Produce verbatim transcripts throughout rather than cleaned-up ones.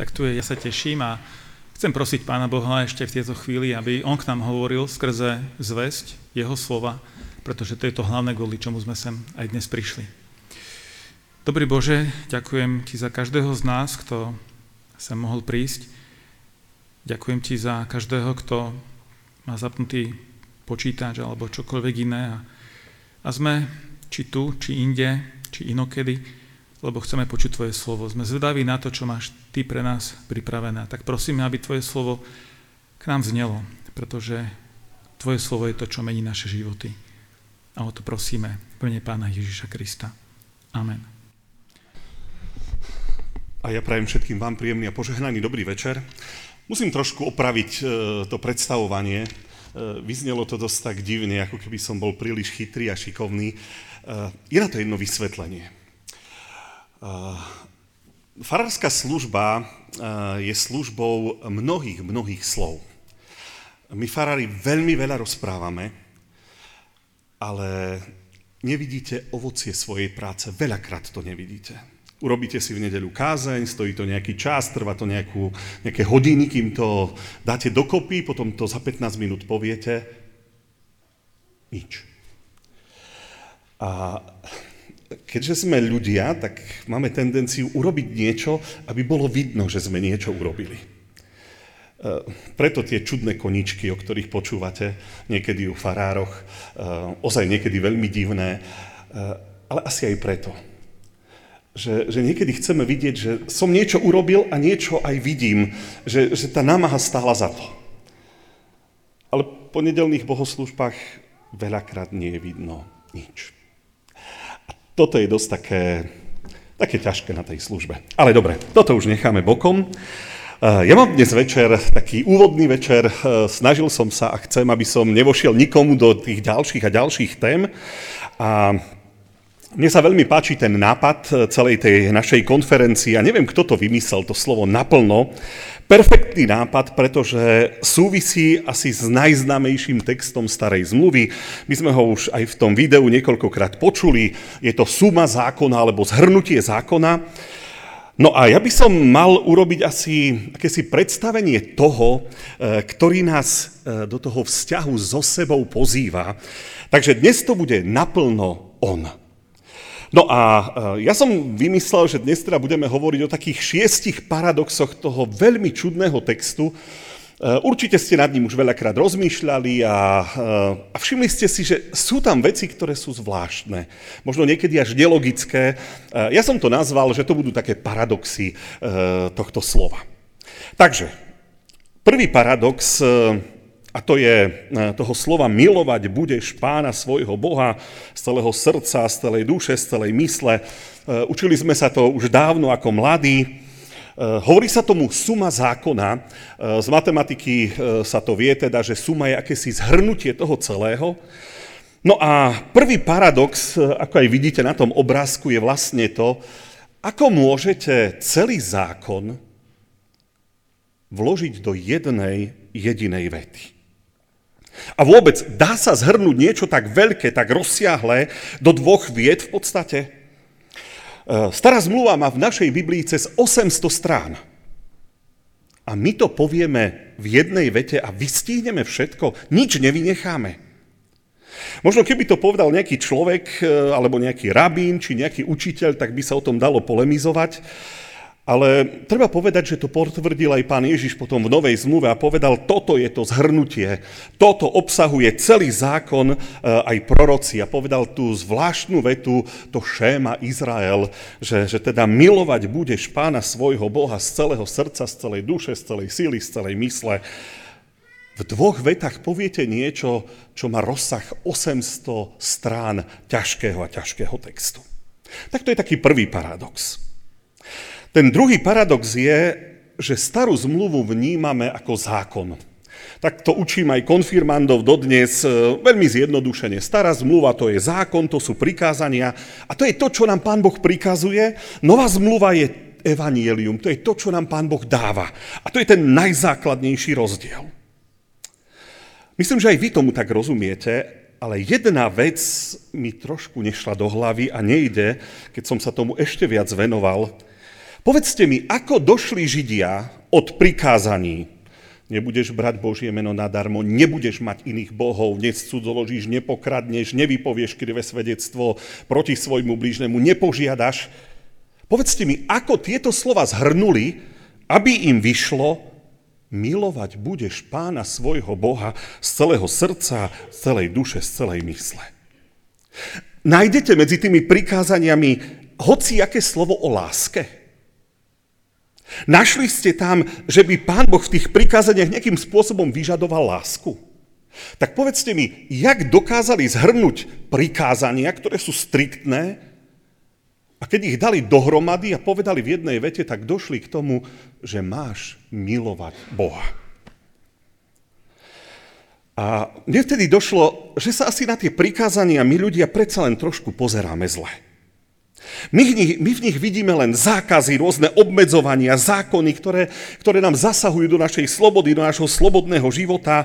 tak tu je, ja sa teším a chcem prosiť Pána Boha ešte v tejto chvíli, aby On k nám hovoril skrze zvesť Jeho slova, pretože to je to hlavné, kvôli čomu sme sem aj dnes prišli. Dobrý Bože, ďakujem Ti za každého z nás, kto sem mohol prísť. Ďakujem Ti za každého, kto má zapnutý počítač alebo čokoľvek iné. A, a sme či tu, či inde, či inokedy, lebo chceme počuť Tvoje slovo. Sme zvedaví na to, čo máš Ty pre nás pripravené. Tak prosíme, aby Tvoje slovo k nám vznelo, pretože Tvoje slovo je to, čo mení naše životy. A o to prosíme v mene Pána Ježiša Krista. Amen. A ja prajem všetkým vám príjemný a požehnaný dobrý večer. Musím trošku opraviť e, to predstavovanie. E, vyznelo to dosť tak divne, ako keby som bol príliš chytrý a šikovný. E, je na to jedno vysvetlenie. E, farárska služba e, je službou mnohých, mnohých slov. My farári veľmi veľa rozprávame, ale nevidíte ovocie svojej práce, veľakrát to nevidíte. Urobíte si v nedeľu kázeň, stojí to nejaký čas, trvá to nejakú, nejaké hodiny, kým to dáte dokopy, potom to za pätnásť minút poviete. Nič. A keďže sme ľudia, tak máme tendenciu urobiť niečo, aby bolo vidno, že sme niečo urobili. Preto tie čudné koničky, o ktorých počúvate niekedy u farároch, ozaj niekedy veľmi divné, ale asi aj preto, že, že niekedy chceme vidieť, že som niečo urobil a niečo aj vidím, že, že tá námaha stála za to. Ale po nedeľných bohoslúžbách veľakrát nie je vidno nič. A toto je dosť také, také ťažké na tej službe. Ale dobre, toto už necháme bokom. Ja mám dnes večer taký úvodný večer, snažil som sa a chcem, aby som nevošiel nikomu do tých ďalších a ďalších tém. A mne sa veľmi páči ten nápad celej tej našej konferencii a neviem, kto to vymyslel, to slovo naplno. Perfektný nápad, pretože súvisí asi s najznámejším textom Starej zmluvy. My sme ho už aj v tom videu niekoľkokrát počuli. Je to suma zákona alebo zhrnutie zákona. No a ja by som mal urobiť asi akési predstavenie toho, ktorý nás do toho vzťahu so sebou pozýva. Takže dnes to bude naplno on. No a ja som vymyslel, že dnes teda budeme hovoriť o takých šiestich paradoxoch toho veľmi čudného textu. Určite ste nad ním už veľakrát rozmýšľali a, a všimli ste si, že sú tam veci, ktoré sú zvláštne. Možno niekedy až nelogické. Ja som to nazval, že to budú také paradoxy tohto slova. Takže, prvý paradox, a to je toho slova milovať budeš Pána svojho Boha z celého srdca, z celej duše, z celej mysle. Učili sme sa to už dávno ako mladí. Hovorí sa tomu suma zákona, z matematiky sa to vie teda, že suma je akési zhrnutie toho celého. No a prvý paradox, ako aj vidíte na tom obrázku, je vlastne to, ako môžete celý zákon vložiť do jednej jedinej vety. A vôbec dá sa zhrnúť niečo tak veľké, tak rozsiahle do dvoch viet v podstate? Stará zmluva má v našej Biblii cez osemsto strán. A my to povieme v jednej vete a vystihneme všetko, nič nevynecháme. Možno keby to povedal nejaký človek, alebo nejaký rabín, či nejaký učiteľ, tak by sa o tom dalo polemizovať. Ale treba povedať, že to potvrdil aj Pán Ježiš potom v Novej zmluve a povedal, toto je to zhrnutie, toto obsahuje celý zákon, aj proroci. A povedal tú zvláštnu vetu, to šéma Izrael, že, že teda milovať budeš Pána svojho Boha z celého srdca, z celej duše, z celej síly, z celej mysle. V dvoch vetách poviete niečo, čo má rozsah osemsto strán ťažkého a ťažkého textu. Tak to je taký prvý paradox. Ten druhý paradox je, že starú zmluvu vnímame ako zákon. Tak to učím aj konfirmandov dodnes veľmi zjednodušene. Stará zmluva to je zákon, to sú prikázania a to je to, čo nám Pán Boh prikazuje. Nová zmluva je evanjelium, to je to, čo nám Pán Boh dáva. A to je ten najzákladnejší rozdiel. Myslím, že aj vy tomu tak rozumiete, ale jedna vec mi trošku nešla do hlavy a nejde, keď som sa tomu ešte viac venoval. Povedzte mi, ako došli Židia od prikázaní? Nebudeš brať Božie meno nadarmo, nebudeš mať iných bohov, nescudzoložíš, nepokradneš, nevypovieš krivé svedectvo proti svojmu blížnemu, nepožiadaš. Povedzte mi, ako tieto slova zhrnuli, aby im vyšlo, milovať budeš Pána svojho Boha z celého srdca, z celej duše, z celej mysle. Nájdete medzi tými prikázaniami hociaké slovo o láske? Našli ste tam, že by Pán Boh v tých prikázaniach nejakým spôsobom vyžadoval lásku? Tak povedzte mi, jak dokázali zhrnúť prikázania, ktoré sú striktné, a keď ich dali dohromady a povedali v jednej vete, tak došli k tomu, že máš milovať Boha. A mne vtedy došlo, že sa asi na tie prikázania my ľudia predsa len trošku pozeráme zle. My v nich, my v nich vidíme len zákazy, rôzne obmedzovania, zákony, ktoré, ktoré nám zasahujú do našej slobody, do našho slobodného života.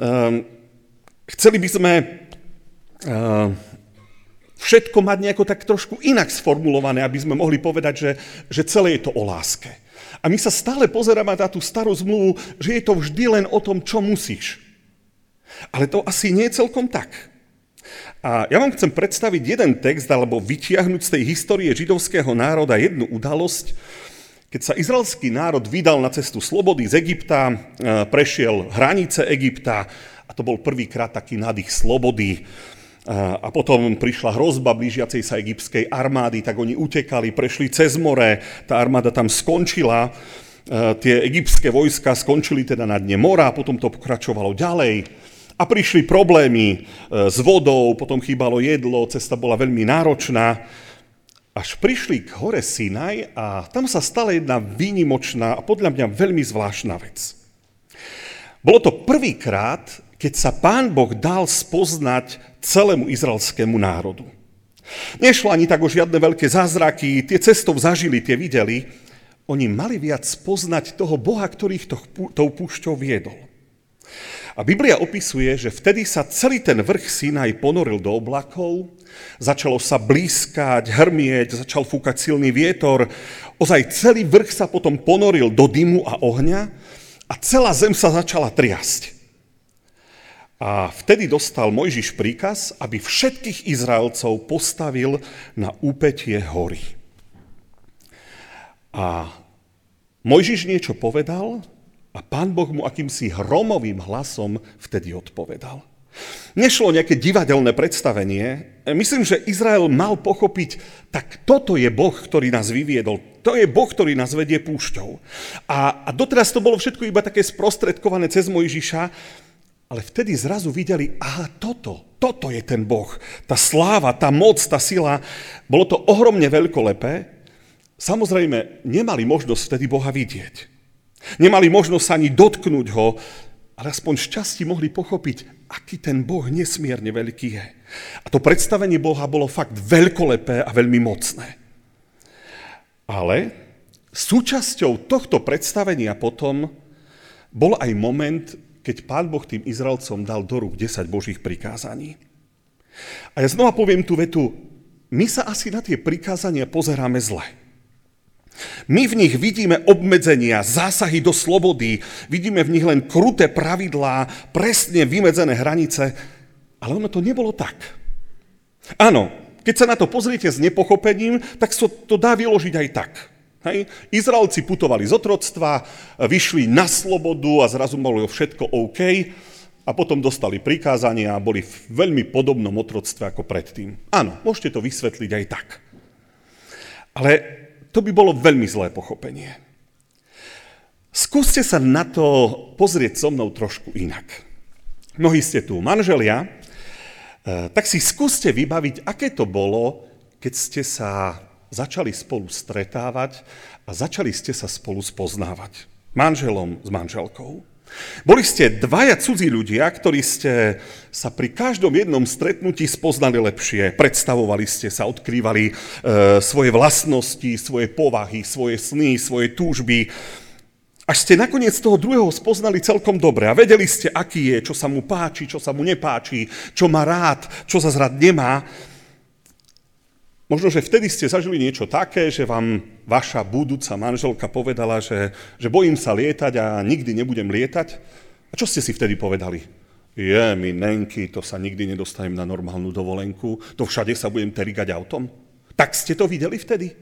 Ehm, chceli by sme ehm, všetko mať nejako tak trošku inak sformulované, aby sme mohli povedať, že, že celé je to o láske. A my sa stále pozeráme na tú starú zmluvu, že je to vždy len o tom, čo musíš. Ale to asi nie je celkom tak. A ja vám chcem predstaviť jeden text, alebo vytiahnuť z tej histórie židovského národa jednu udalosť. Keď sa izraelský národ vydal na cestu slobody z Egypta, prešiel hranice Egypta a to bol prvýkrát taký nádych slobody. A potom prišla hrozba blížiacej sa egyptskej armády, tak oni utekali, prešli cez more, tá armáda tam skončila. Tie egyptské vojska skončili teda na dne mora, potom to pokračovalo ďalej. A prišli problémy s vodou, potom chýbalo jedlo, cesta bola veľmi náročná. Až prišli k hore Sinaj a tam sa stala jedna výnimočná a podľa mňa veľmi zvláštna vec. Bolo to prvýkrát, keď sa Pán Boh dal spoznať celému izraelskému národu. Nešlo ani tak o žiadne veľké zázraky, tie cestov zažili, tie videli. Oni mali viac spoznať toho Boha, ktorý ich tou púšťou viedol. A Biblia opisuje, že vtedy sa celý ten vrch Sinaj ponoril do oblakov, začalo sa blískať, hrmieť, začal fúkať silný vietor, ozaj celý vrch sa potom ponoril do dymu a ohňa a celá zem sa začala triasť. A vtedy dostal Mojžiš príkaz, aby všetkých Izraelcov postavil na úpätie hory. A Mojžiš niečo povedal, a Pán Boh mu akýmsi hromovým hlasom vtedy odpovedal. Nešlo nejaké divadelné predstavenie. Myslím, že Izrael mal pochopiť, tak toto je Boh, ktorý nás vyviedol. To je Boh, ktorý nás vedie púšťou. A, a doteraz to bolo všetko iba také sprostredkované cez Mojžiša, ale vtedy zrazu videli, aha, toto, toto je ten Boh. Tá sláva, tá moc, tá sila. Bolo to ohromne veľkolepé. Samozrejme, nemali možnosť vtedy Boha vidieť. Nemali možnosť ani dotknúť ho, ale aspoň šťastí mohli pochopiť, aký ten Boh nesmierne veľký je. A to predstavenie Boha bolo fakt veľkolepé a veľmi mocné. Ale súčasťou tohto predstavenia potom bol aj moment, keď Pán Boh tým Izraelcom dal do rúk desať Božích prikázaní. A ja znova poviem tú vetu, my sa asi na tie prikázania pozeráme zle. My v nich vidíme obmedzenia, zásahy do slobody, vidíme v nich len kruté pravidlá, presne vymedzené hranice, ale ono to nebolo tak. Áno, keď sa na to pozriete s nepochopením, tak sa to dá vyložiť aj tak. Hej? Izraelci putovali z otroctva, vyšli na slobodu a zrazu bolo všetko OK a potom dostali prikázania a boli v veľmi podobnom otroctve ako predtým. Áno, môžete to vysvetliť aj tak. Ale to by bolo veľmi zlé pochopenie. Skúste sa na to pozrieť so mnou trošku inak. Mnohí ste tu manželia, tak si skúste vybaviť, aké to bolo, keď ste sa začali spolu stretávať a začali ste sa spolu spoznávať. Manželom s manželkou. Boli ste dvaja cudzí ľudia, ktorí ste sa pri každom jednom stretnutí spoznali lepšie. Predstavovali ste sa, odkrývali e, svoje vlastnosti, svoje povahy, svoje sny, svoje túžby. Až ste nakoniec toho druhého spoznali celkom dobre a vedeli ste, aký je, čo sa mu páči, čo sa mu nepáči, čo má rád, čo zas rád nemá. Možno, že vtedy ste zažili niečo také, že vám vaša budúca manželka povedala, že, že bojím sa lietať a nikdy nebudem lietať. A čo ste si vtedy povedali? Je mi nenky, to sa nikdy nedostanem na normálnu dovolenku, to všade sa budem terigať autom. Tak ste to videli vtedy?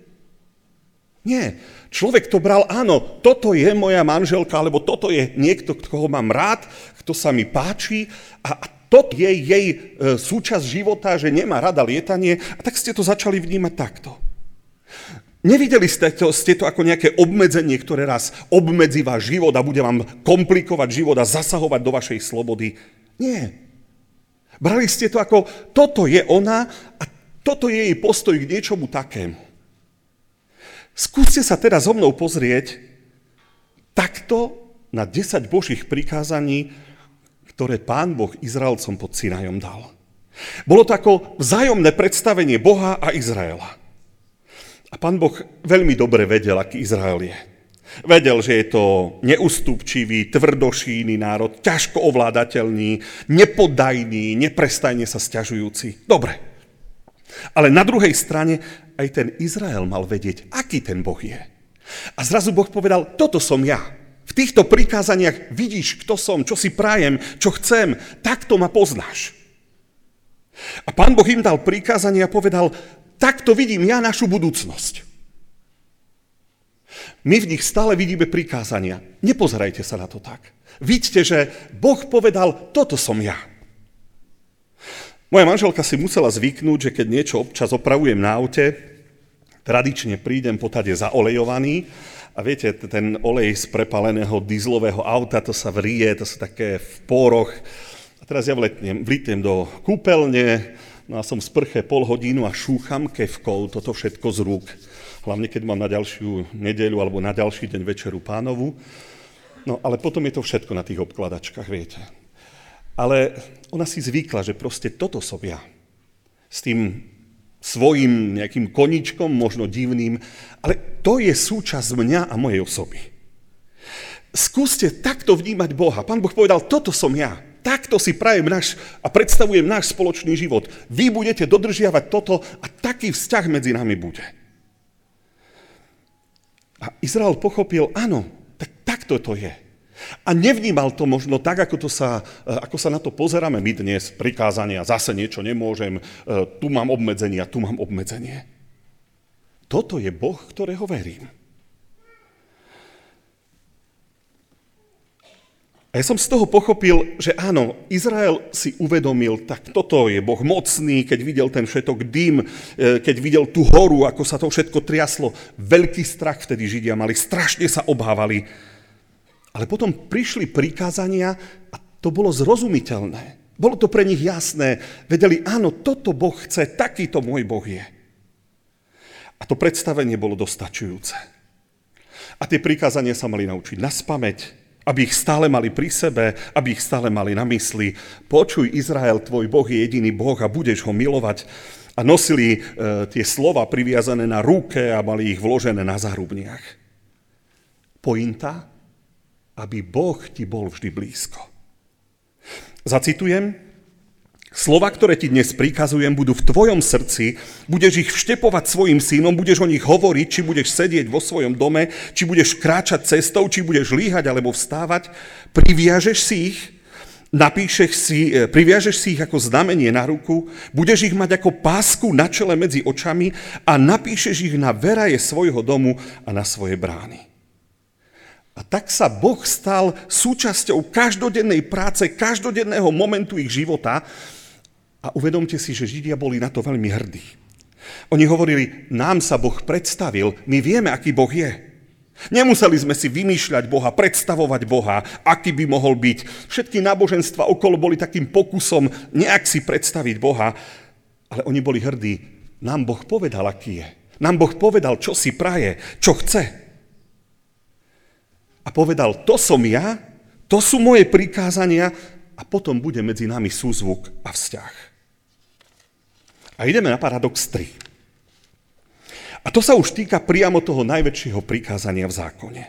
Nie. Človek to bral, áno, toto je moja manželka, alebo toto je niekto, koho mám rád, kto sa mi páči a toto je jej e, súčasť života, že nemá rada lietanie. A tak ste to začali vnímať takto. Nevideli ste to, ste to ako nejaké obmedzenie, ktoré raz obmedzí váš život a bude vám komplikovať život a zasahovať do vašej slobody. Nie. Brali ste to ako, toto je ona a toto je jej postoj k niečomu takému. Skúste sa teda so mnou pozrieť takto na desať Božích prikázaní, ktoré Pán Boh Izraelcom pod Sinajom dal. Bolo to ako vzájomné predstavenie Boha a Izraela. A Pán Boh veľmi dobre vedel, aký Izrael je. Vedel, že je to neústupčivý, tvrdošíjny národ, ťažko ovládateľný, nepodajný, neprestajne sa sťažujúci. Dobre. Ale na druhej strane aj ten Izrael mal vedieť, aký ten Boh je. A zrazu Boh povedal, toto som ja. V týchto prikázaniach vidíš, kto som, čo si prajem, čo chcem, takto ma poznáš. A Pán Boh im dal prikázanie a povedal, takto vidím ja našu budúcnosť. My v nich stále vidíme prikázania. Nepozerajte sa na to tak. Vidíte, že Boh povedal, toto som ja. Moja manželka si musela zvyknúť, že keď niečo občas opravujem na aute, tradične prídem po tade zaolejovaný. A viete, ten olej z prepáleného dieselového auta, to sa vrie, to sú také v poroch. A teraz ja vletnem, vlitnem do kúpeľne, no a som v sprche pol hodinu a šúcham kevkou toto všetko z rúk. Hlavne, keď mám na ďalšiu nedeľu alebo na ďalší deň večeru Pánovu. No, ale potom je to všetko na tých obkladačkách, viete. Ale ona si zvykla, že proste toto som ja. S tým svojím nejakým koničkom, možno divným, ale to je súčasť mňa a mojej osoby. Skúste takto vnímať Boha. Pán Boh povedal, toto som ja. Takto si prajem náš a predstavujem náš spoločný život. Vy budete dodržiavať toto a taký vzťah medzi nami bude. A Izrael pochopil, áno, tak takto to je. A nevnímal to možno tak, ako, to sa, ako sa na to pozeráme my dnes, prikázania, zase niečo nemôžem, tu mám obmedzenia, tu mám obmedzenie. Toto je Boh, ktorého verím. A ja som z toho pochopil, že áno, Izrael si uvedomil, tak toto je Boh mocný, keď videl ten všetok dym, keď videl tú horu, ako sa to všetko triaslo. Veľký strach vtedy Židia mali, strašne sa obávali. Ale potom prišli prikázania a to bolo zrozumiteľné. Bolo to pre nich jasné. Vedeli, áno, toto Boh chce, takýto môj Boh je. A to predstavenie bolo dostačujúce. A tie prikázania sa mali naučiť naspamäť, aby ich stále mali pri sebe, aby ich stále mali na mysli. Počuj, Izrael, tvoj Boh je jediný Boh a budeš ho milovať. A nosili e, tie slova priviazané na ruke a mali ich vložené na zárubniach. Pointa? Aby Boh ti bol vždy blízko. Zacitujem. Slova, ktoré ti dnes prikazujem, budú v tvojom srdci, budeš ich vštepovať svojim synom, budeš o nich hovoriť, či budeš sedieť vo svojom dome, či budeš kráčať cestou, či budeš líhať alebo vstávať. Priviažeš si ich, napíšeš si, priviažeš si ich ako znamenie na ruku, budeš ich mať ako pásku na čele medzi očami a napíšeš ich na veraje svojho domu a na svoje brány. A tak sa Boh stal súčasťou každodennej práce, každodenného momentu ich života. A uvedomte si, že Židia boli na to veľmi hrdí. Oni hovorili, nám sa Boh predstavil, my vieme, aký Boh je. Nemuseli sme si vymýšľať Boha, predstavovať Boha, aký by mohol byť. Všetky náboženstva okolo boli takým pokusom nejak si predstaviť Boha. Ale oni boli hrdí, nám Boh povedal, aký je. Nám Boh povedal, čo si praje, čo chce. A povedal, to som ja, to sú moje prikázania a potom bude medzi nami súzvuk a vzťah. A ideme na paradox tri. A to sa už týka priamo toho najväčšieho prikázania v zákone.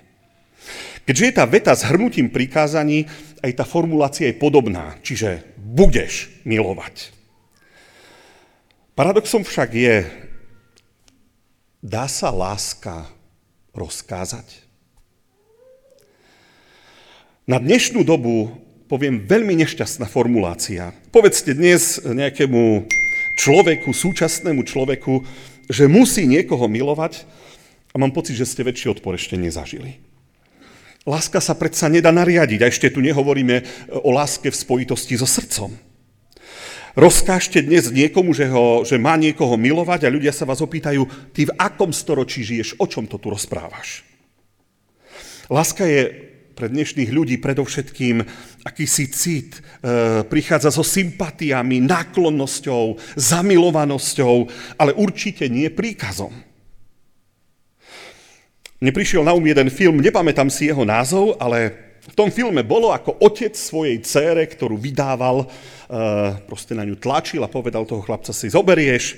Keďže je tá veta s hrnutím prikázaní, aj tá formulácia je podobná, čiže budeš milovať. Paradoxom však je, Dá sa láska rozkázať? Na dnešnú dobu poviem veľmi nešťastná formulácia. Povedzte dnes nejakému človeku, súčasnému človeku, že musí niekoho milovať a mám pocit, že ste väčší odpor ešte nezažili. Láska sa predsa nedá nariadiť a ešte tu nehovoríme o láske v spojitosti so srdcom. Rozkážte dnes niekomu, že, ho, že má niekoho milovať a ľudia sa vás opýtajú, ty v akom storočí žiješ, o čom to tu rozprávaš? Láska je pre dnešných ľudí predovšetkým akýsi cit, e, prichádza so sympatiami, náklonnosťou, zamilovanosťou, ale určite nie príkazom. Mne prišiel na um jeden film, nepamätám si jeho názov, ale v tom filme bolo, ako otec svojej dcére, ktorú vydával, e, proste na ňu tlačil a povedal, toho chlapca si zoberieš,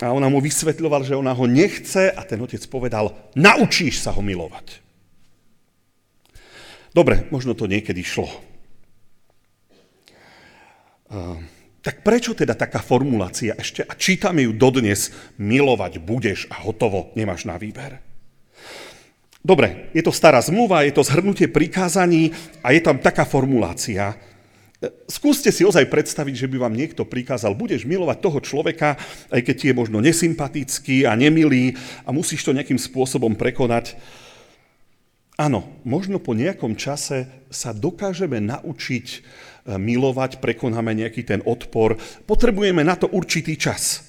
a ona mu vysvetľoval, že ona ho nechce a ten otec povedal, naučíš sa ho milovať. Dobre, možno to niekedy šlo. Uh, tak prečo teda taká formulácia ešte? A čítame ju dodnes, milovať budeš a hotovo, nemáš na výber. Dobre, je to stará zmluva, je to zhrnutie prikázaní a je tam taká formulácia. Skúste si ozaj predstaviť, že by vám niekto prikázal, budeš milovať toho človeka, aj keď ti je možno nesympatický a nemilý a musíš to nejakým spôsobom prekonať. Áno, možno po nejakom čase sa dokážeme naučiť milovať, prekonáme nejaký ten odpor. Potrebujeme na to určitý čas.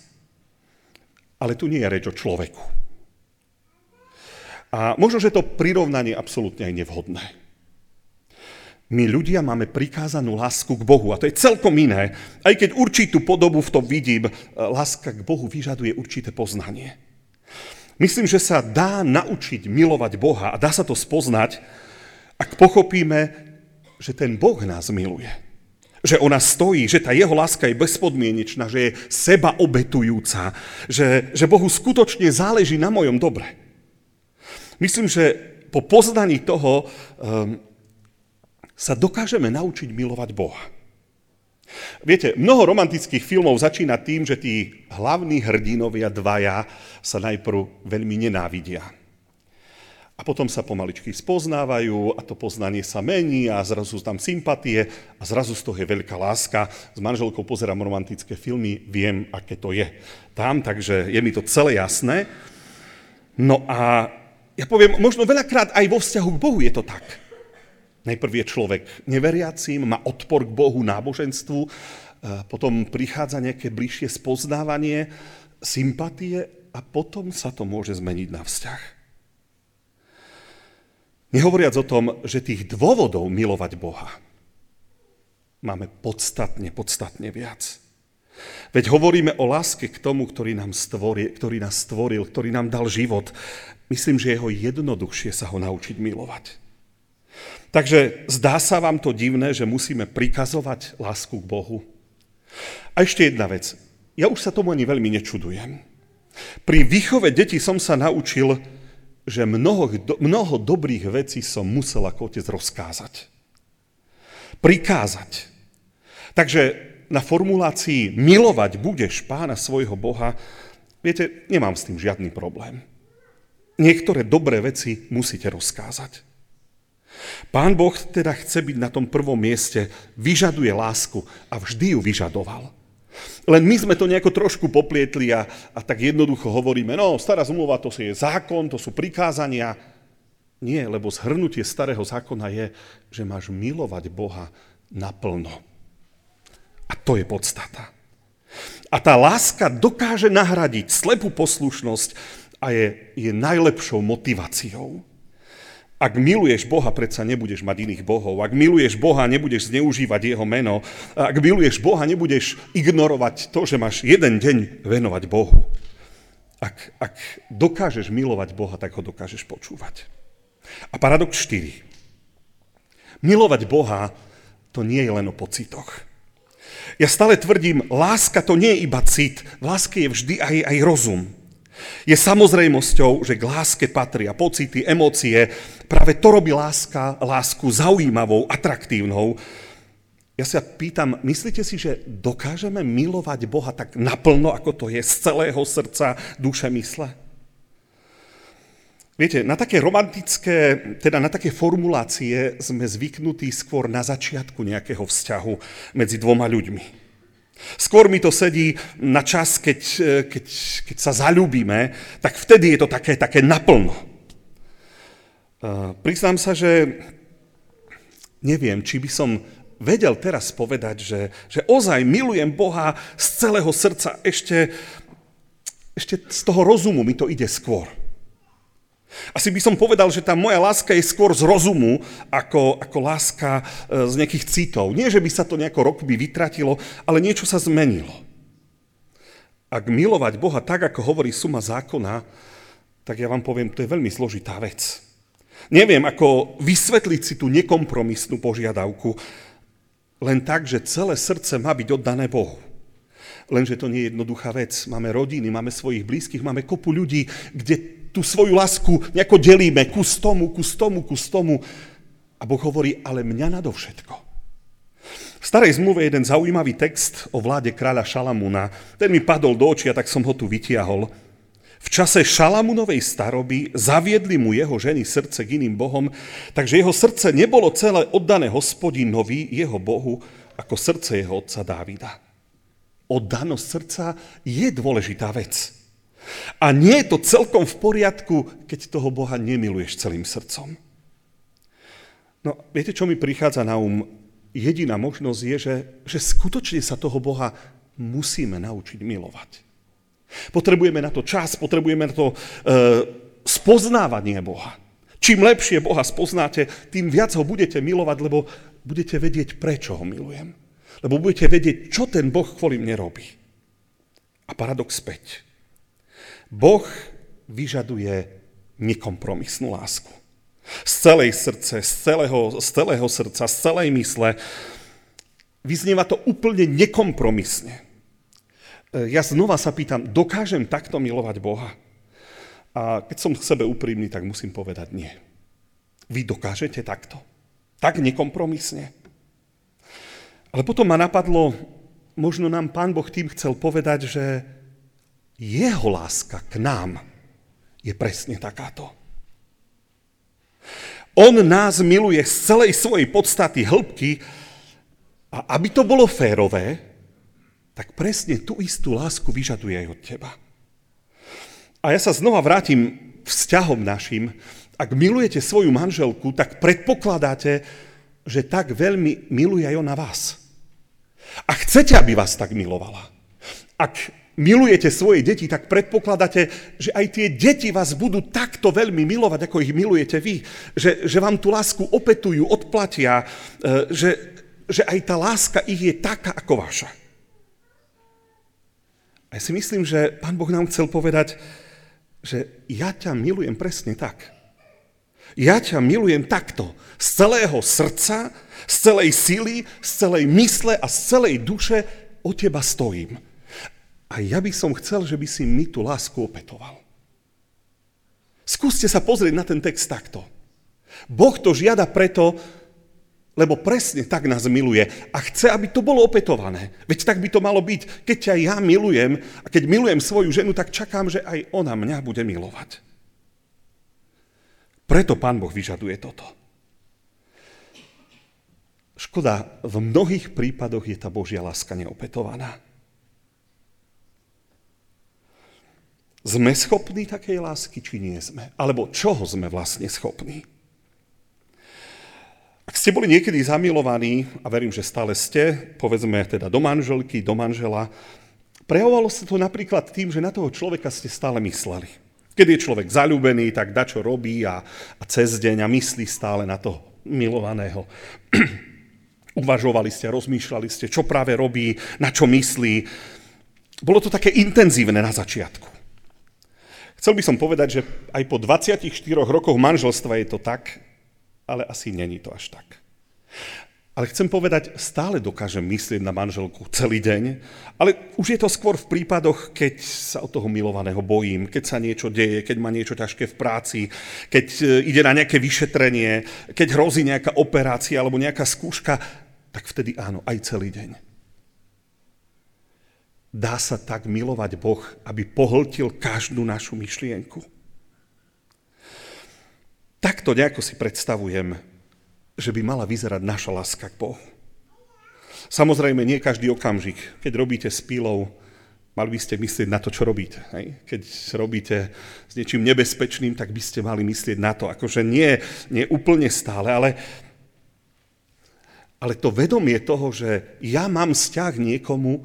Ale tu nie je reč o človeku. A možno, že to prirovnanie absolútne aj nevhodné. My ľudia máme prikázanú lásku k Bohu. A to je celkom iné. Aj keď určitú podobu v tom vidím, láska k Bohu vyžaduje určité poznanie. Myslím, že sa dá naučiť milovať Boha a dá sa to spoznať, ak pochopíme, že ten Boh nás miluje. Že ona stojí, že tá jeho láska je bezpodmienečná, že je sebaobetujúca, že, že Bohu skutočne záleží na mojom dobre. Myslím, že po poznaní toho um, sa dokážeme naučiť milovať Boha. Viete, mnoho romantických filmov začína tým, že tí hlavní hrdinovia dvaja sa najprv veľmi nenávidia. A potom sa pomaličky spoznávajú a to poznanie sa mení a zrazu sú tam sympatie a zrazu z toho je veľká láska. S manželkou pozerám romantické filmy, viem, aké to je tam, takže je mi to celé jasné. No a ja poviem, možno veľakrát aj vo vzťahu k Bohu je to tak. Najprv je človek neveriacím, má odpor k Bohu, náboženstvu, potom prichádza nejaké bližšie spoznávanie, sympatie a potom sa to môže zmeniť na vzťah. Nehovoriac o tom, že tých dôvodov milovať Boha máme podstatne, podstatne viac. Veď hovoríme o láske k tomu, ktorý, nám stvoril, ktorý nás stvoril, ktorý nám dal život. Myslím, že je ho jednoduchšie sa ho naučiť milovať. Takže zdá sa vám to divné, že musíme prikazovať lásku k Bohu? A ešte jedna vec. Ja už sa tomu ani veľmi nečudujem. Pri výchove detí som sa naučil, že mnoho, mnoho dobrých vecí som musel ako otec rozkázať. Prikázať. Takže na formulácii milovať budeš Pána svojho Boha, viete, nemám s tým žiadny problém. Niektoré dobré veci musíte rozkázať. Pán Boh teda chce byť na tom prvom mieste, vyžaduje lásku a vždy ju vyžadoval. Len my sme to nejako trošku poplietli a, a tak jednoducho hovoríme, no stará zmluva to je zákon, to sú prikázania. Nie, lebo zhrnutie starého zákona je, že máš milovať Boha naplno. A to je podstata. A tá láska dokáže nahradiť slepú poslušnosť a je, je najlepšou motiváciou. Ak miluješ Boha, predsa nebudeš mať iných bohov. Ak miluješ Boha, nebudeš zneužívať jeho meno. Ak miluješ Boha, nebudeš ignorovať to, že máš jeden deň venovať Bohu. Ak, ak dokážeš milovať Boha, tak ho dokážeš počúvať. A paradox štyri. Milovať Boha, to nie je len o pocitoch. Ja stále tvrdím, láska to nie je iba cit. V láske je vždy aj, aj rozum. Je samozrejmosťou, že k láske patria pocity, emócie. Práve to robí láska, lásku zaujímavou, atraktívnou. Ja sa pýtam, myslíte si, že dokážeme milovať Boha tak naplno, ako to je, z celého srdca, duše, mysle? Viete, na také romantické, teda na také formulácie sme zvyknutí skôr na začiatku nejakého vzťahu medzi dvoma ľuďmi. Skôr mi to sedí na čas, keď, keď, keď sa zaľúbime, tak vtedy je to také, také naplno. Priznám sa, že neviem, či by som vedel teraz povedať, že, že ozaj milujem Boha z celého srdca, ešte, ešte z toho rozumu mi to ide skôr. Asi by som povedal, že tá moja láska je skôr z rozumu, ako, ako láska z nejakých citov. Nie, že by sa to nejako rokmi vytratilo, ale niečo sa zmenilo. Ak milovať Boha tak, ako hovorí Suma zákona, tak ja vám poviem, to je veľmi zložitá vec. Neviem, ako vysvetliť si tú nekompromisnú požiadavku, len tak, že celé srdce má byť oddané Bohu. Lenže to nie je jednoduchá vec. Máme rodiny, máme svojich blízkych, máme kopu ľudí, kde tú svoju lásku nejako delíme kus tomu, kus tomu, kus tomu. A Boh hovorí, ale mňa nadovšetko. V Starej zmluve je jeden zaujímavý text o vláde kráľa Šalamúna. Ten mi padol do očí, a tak som ho tu vytiahol. V čase Šalamúnovej staroby zaviedli mu jeho ženy srdce k iným bohom, takže jeho srdce nebolo celé oddané Hospodinovi, jeho Bohu, ako srdce jeho otca Dávida. Oddanosť srdca je dôležitá vec. A nie je to celkom v poriadku, keď toho Boha nemiluješ celým srdcom. No, viete, čo mi prichádza na um? Jediná možnosť je, že, že skutočne sa toho Boha musíme naučiť milovať. Potrebujeme na to čas, potrebujeme na to e, spoznávanie Boha. Čím lepšie Boha spoznáte, tým viac ho budete milovať, lebo budete vedieť, prečo ho milujem. Lebo budete vedieť, čo ten Boh kvôli mne robí. A paradox späť. Boh vyžaduje nekompromisnú lásku. Z celej srdce, z celého, z celého srdca, z celej mysle. Vyznieva to úplne nekompromisne. Ja znova sa pýtam, dokážem takto milovať Boha? A keď som k sebe úprimný, tak musím povedať nie. Vy dokážete takto? Tak nekompromisne? Ale potom ma napadlo, možno nám Pán Boh tým chcel povedať, že jeho láska k nám je presne takáto. On nás miluje z celej svojej podstaty, hĺbky, a aby to bolo férové, tak presne tú istú lásku vyžaduje aj od teba. A ja sa znova vrátim vzťahom našim. Ak milujete svoju manželku, tak predpokladáte, že tak veľmi miluje aj ona vás. A chcete, aby vás tak milovala. Ak milujete svoje deti, tak predpokladáte, že aj tie deti vás budú takto veľmi milovať, ako ich milujete vy. Že, že vám tú lásku opätujú, odplatia, že, že aj tá láska ich je taká, ako vaša. A ja si myslím, že Pán Boh nám chcel povedať, že ja ťa milujem presne tak. Ja ťa milujem takto. Z celého srdca, z celej sily, z celej mysle a z celej duše o teba stojím. A ja by som chcel, že by si mi tú lásku opätoval. Skúste sa pozrieť na ten text takto. Boh to žiada preto, lebo presne tak nás miluje a chce, aby to bolo opetované. Veď tak by to malo byť. Keď ťa ja milujem a keď milujem svoju ženu, tak čakám, že aj ona mňa bude milovať. Preto Pán Boh vyžaduje toto. Škoda, v mnohých prípadoch je tá Božia láska neopetovaná. Sme schopní takej lásky, či nie sme? Alebo čoho sme vlastne schopní? Ak ste boli niekedy zamilovaní, a verím, že stále ste, povedzme teda do manželky, do manžela, prejavovalo sa to napríklad tým, že na toho človeka ste stále mysleli. Keď je človek zaľúbený, tak dačo robí a, a cez deň a myslí stále na toho milovaného. Uvažovali ste, rozmýšľali ste, čo práve robí, na čo myslí. Bolo to také intenzívne na začiatku. Chcel by som povedať, že aj po dvadsiatich štyroch rokoch manželstva je to tak, ale asi není to až tak. Ale chcem povedať, stále dokážem myslieť na manželku celý deň, ale už je to skôr v prípadoch, keď sa od toho milovaného bojím, keď sa niečo deje, keď má niečo ťažké v práci, keď ide na nejaké vyšetrenie, keď hrozí nejaká operácia alebo nejaká skúška, tak vtedy áno, aj celý deň. Dá sa tak milovať Boh, aby pohltil každú našu myšlienku. takto nejako si predstavujem, že by mala vyzerať naša láska k Bohu. Samozrejme, nie každý okamžik. Keď robíte s pílou, mali by ste myslieť na to, čo robíte. Hej? Keď robíte s niečím nebezpečným, tak by ste mali myslieť na to. Akože nie, nie úplne stále, ale, ale to vedomie toho, že ja mám vzťah niekomu,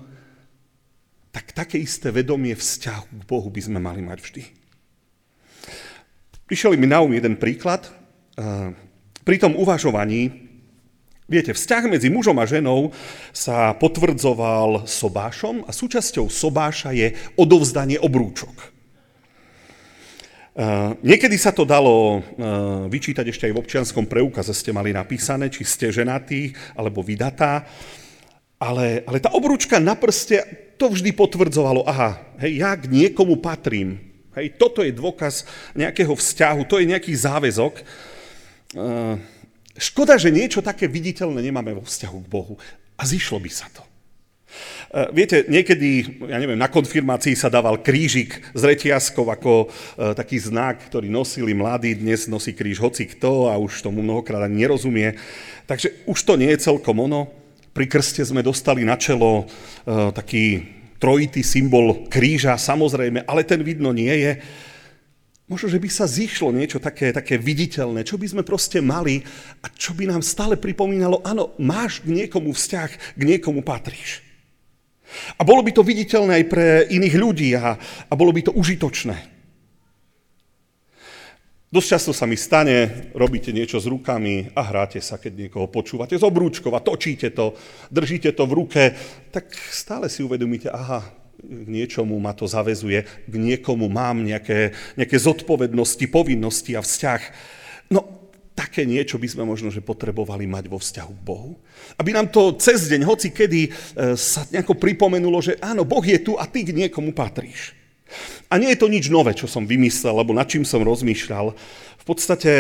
tak také isté vedomie vzťahu k Bohu by sme mali mať vždy. Prišiel mi na um jeden príklad. Pri tom uvažovaní viete, vzťah medzi mužom a ženou sa potvrdzoval sobášom a súčasťou sobáša je odovzdanie obrúčok. Niekedy sa to dalo vyčítať ešte aj v občianskom preukaze, ste mali napísané, či ste ženatí alebo vydatá, ale, ale tá obrúčka na prste to vždy potvrdzovalo, aha, hej, ja k niekomu patrím, hej, toto je dôkaz nejakého vzťahu, to je nejaký záväzok. Škoda, že niečo také viditeľné nemáme vo vzťahu k Bohu. A zišlo by sa to. Viete, niekedy, ja neviem, na konfirmácii sa dával krížik z reťazkov ako taký znak, ktorý nosili mladí, dnes nosí kríž hocikto a už tomu mnohokrát ani nerozumie. Takže už to nie je celkom ono. Pri krste sme dostali na čelo taký trojitý symbol kríža, samozrejme, ale ten vidno nie je. Možno, že by sa zišlo niečo také, také viditeľné, čo by sme proste mali a čo by nám stále pripomínalo, áno, máš k niekomu vzťah, k niekomu patríš. A bolo by to viditeľné aj pre iných ľudí a, a bolo by to užitočné. Dosť často sa mi stane, robíte niečo s rukami a hráte sa, keď niekoho počúvate z obrúčkov a točíte to, držíte to v ruke, tak stále si uvedomíte, aha, k niečomu ma to zavezuje, k niekomu mám nejaké, nejaké zodpovednosti, povinnosti a vzťah. No, také niečo by sme možno, že potrebovali mať vo vzťahu k Bohu. Aby nám to cez deň, hoci kedy, sa nejako pripomenulo, že áno, Boh je tu a ty k niekomu patríš. A nie je to nič nové, čo som vymyslel, alebo nad čím som rozmýšľal. V podstate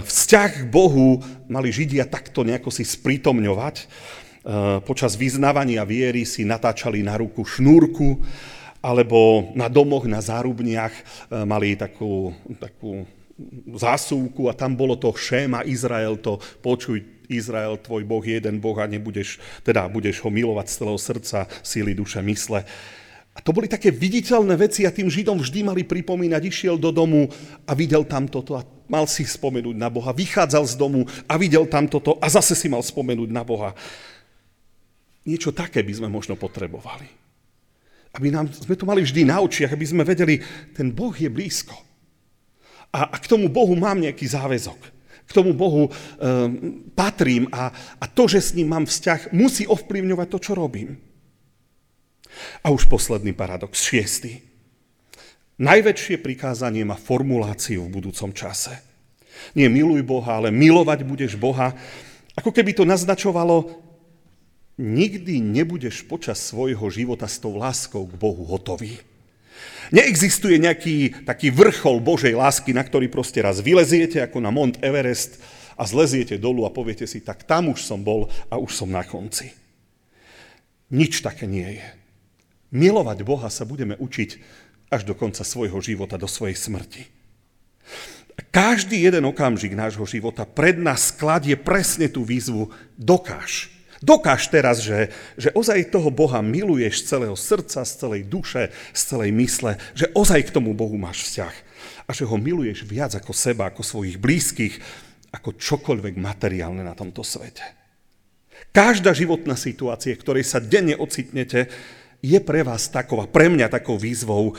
vzťah k Bohu mali Židia takto nejako si sprítomňovať. Počas vyznávania viery si natáčali na ruku šnúrku alebo na domoch, na zárubniach mali takú, takú zásuvku a tam bolo to šéma Izrael, to počuj Izrael, tvoj Boh je jeden Boh a nebudeš, teda budeš ho milovať z celého srdca, síly, duše, mysle. A to boli také viditeľné veci a tým Židom vždy mali pripomínať, išiel do domu a videl tam toto a mal si spomenúť na Boha, vychádzal z domu a videl tam toto a zase si mal spomenúť na Boha. Niečo také by sme možno potrebovali. Aby nám, sme to mali vždy na očiach, aby sme vedeli, ten Boh je blízko. A, a k tomu Bohu mám nejaký záväzok. K tomu Bohu um, patrím a, a to, že s ním mám vzťah, musí ovplyvňovať to, čo robím. A už posledný paradox, šiestý. Najväčšie prikázanie má formuláciu v budúcom čase. Nie miluj Boha, ale milovať budeš Boha. Ako keby to naznačovalo, nikdy nebudeš počas svojho života s tou láskou k Bohu hotový. Neexistuje nejaký taký vrchol Božej lásky, na ktorý proste raz vyleziete ako na Mount Everest a zleziete dolu a poviete si, tak tam už som bol a už som na konci. Nič také nie je. Milovať Boha sa budeme učiť až do konca svojho života, do svojej smrti. Každý jeden okamžik nášho života pred nás skladie presne tú výzvu dokáž. Dokáž teraz, že, že ozaj toho Boha miluješ z celého srdca, z celej duše, z celej mysle, že ozaj k tomu Bohu máš vzťah a že ho miluješ viac ako seba, ako svojich blízkych, ako čokoľvek materiálne na tomto svete. Každá životná situácia, ktorej sa denne ocitnete, je pre vás taková, pre mňa takou výzvou,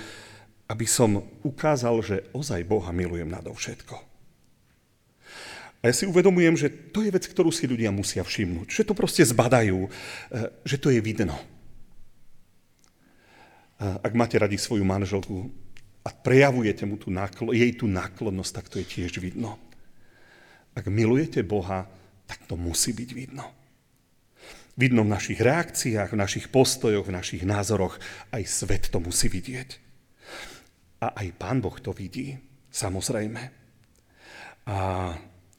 aby som ukázal, že ozaj Boha milujem nadovšetko. A ja si uvedomujem, že to je vec, ktorú si ľudia musia všimnúť. Že to proste zbadajú, že to je vidno. Ak máte radi svoju manželku a prejavujete mu tú nákl- jej tú náklonnosť, tak to je tiež vidno. Ak milujete Boha, tak to musí byť vidno. Vidno v našich reakciách, v našich postojoch, v našich názoroch. Aj svet to musí vidieť. A aj Pán Boh to vidí, samozrejme. A...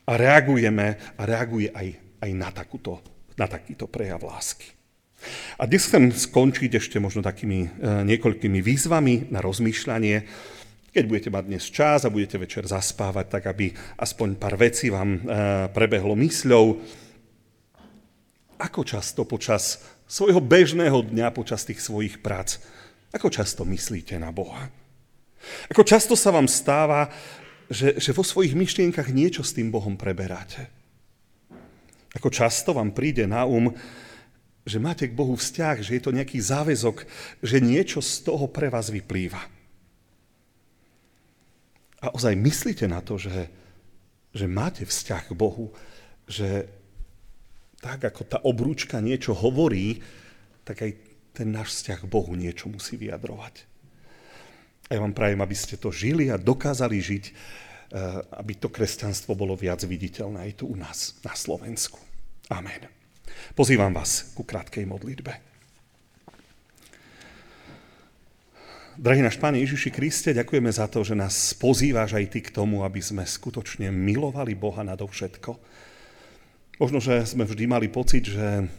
A reagujeme a reaguje aj, aj na, takúto, na takýto prejav lásky. A dnes chcem skončiť ešte možno takými e, niekoľkými výzvami na rozmýšľanie. keď budete mať dnes čas a budete večer zaspávať, tak aby aspoň pár vecí vám prebehlo mysľou. Ako často počas svojho bežného dňa, počas tých svojich prác, ako často myslíte na Boha? Ako často sa vám stáva, že, že vo svojich myšlienkach niečo s tým Bohom preberáte? Ako často vám príde na um, že máte k Bohu vzťah, že je to nejaký záväzok, že niečo z toho pre vás vyplýva. A ozaj myslíte na to, že, že máte vzťah k Bohu, že tak, ako tá obrúčka niečo hovorí, tak aj ten náš vzťah k Bohu niečo musí vyjadrovať. A ja vám prajem, aby ste to žili a dokázali žiť, aby to kresťanstvo bolo viac viditeľné aj tu u nás, na Slovensku. Amen. Pozývam vás ku krátkej modlitbe. Drahý náš Pane Ježiši Kriste, ďakujeme za to, že nás pozývaš aj Ty k tomu, aby sme skutočne milovali Boha nadovšetko. Možno, že sme vždy mali pocit, že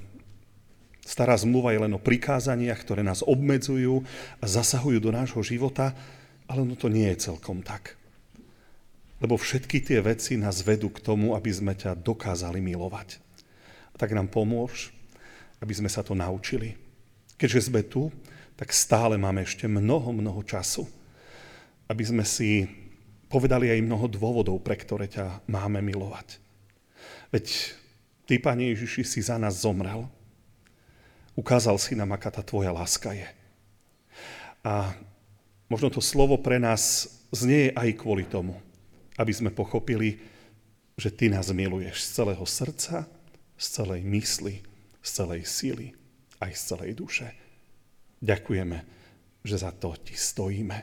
stará zmluva je len o prikázaniach, ktoré nás obmedzujú a zasahujú do nášho života, ale no to nie je celkom tak. Lebo všetky tie veci nás vedú k tomu, aby sme ťa dokázali milovať. Tak nám pomôž, aby sme sa to naučili. Keďže sme tu, tak stále máme ešte mnoho, mnoho času, aby sme si povedali aj mnoho dôvodov, pre ktoré ťa máme milovať. Veď Ty, Pane Ježiši, si za nás zomrel. Ukázal si nám, aká tá Tvoja láska je. A možno to slovo pre nás znie aj kvôli tomu, aby sme pochopili, že Ty nás miluješ z celého srdca, z celej mysli, z celej síly, aj z celej duše. Ďakujeme, že za to Ti stojíme.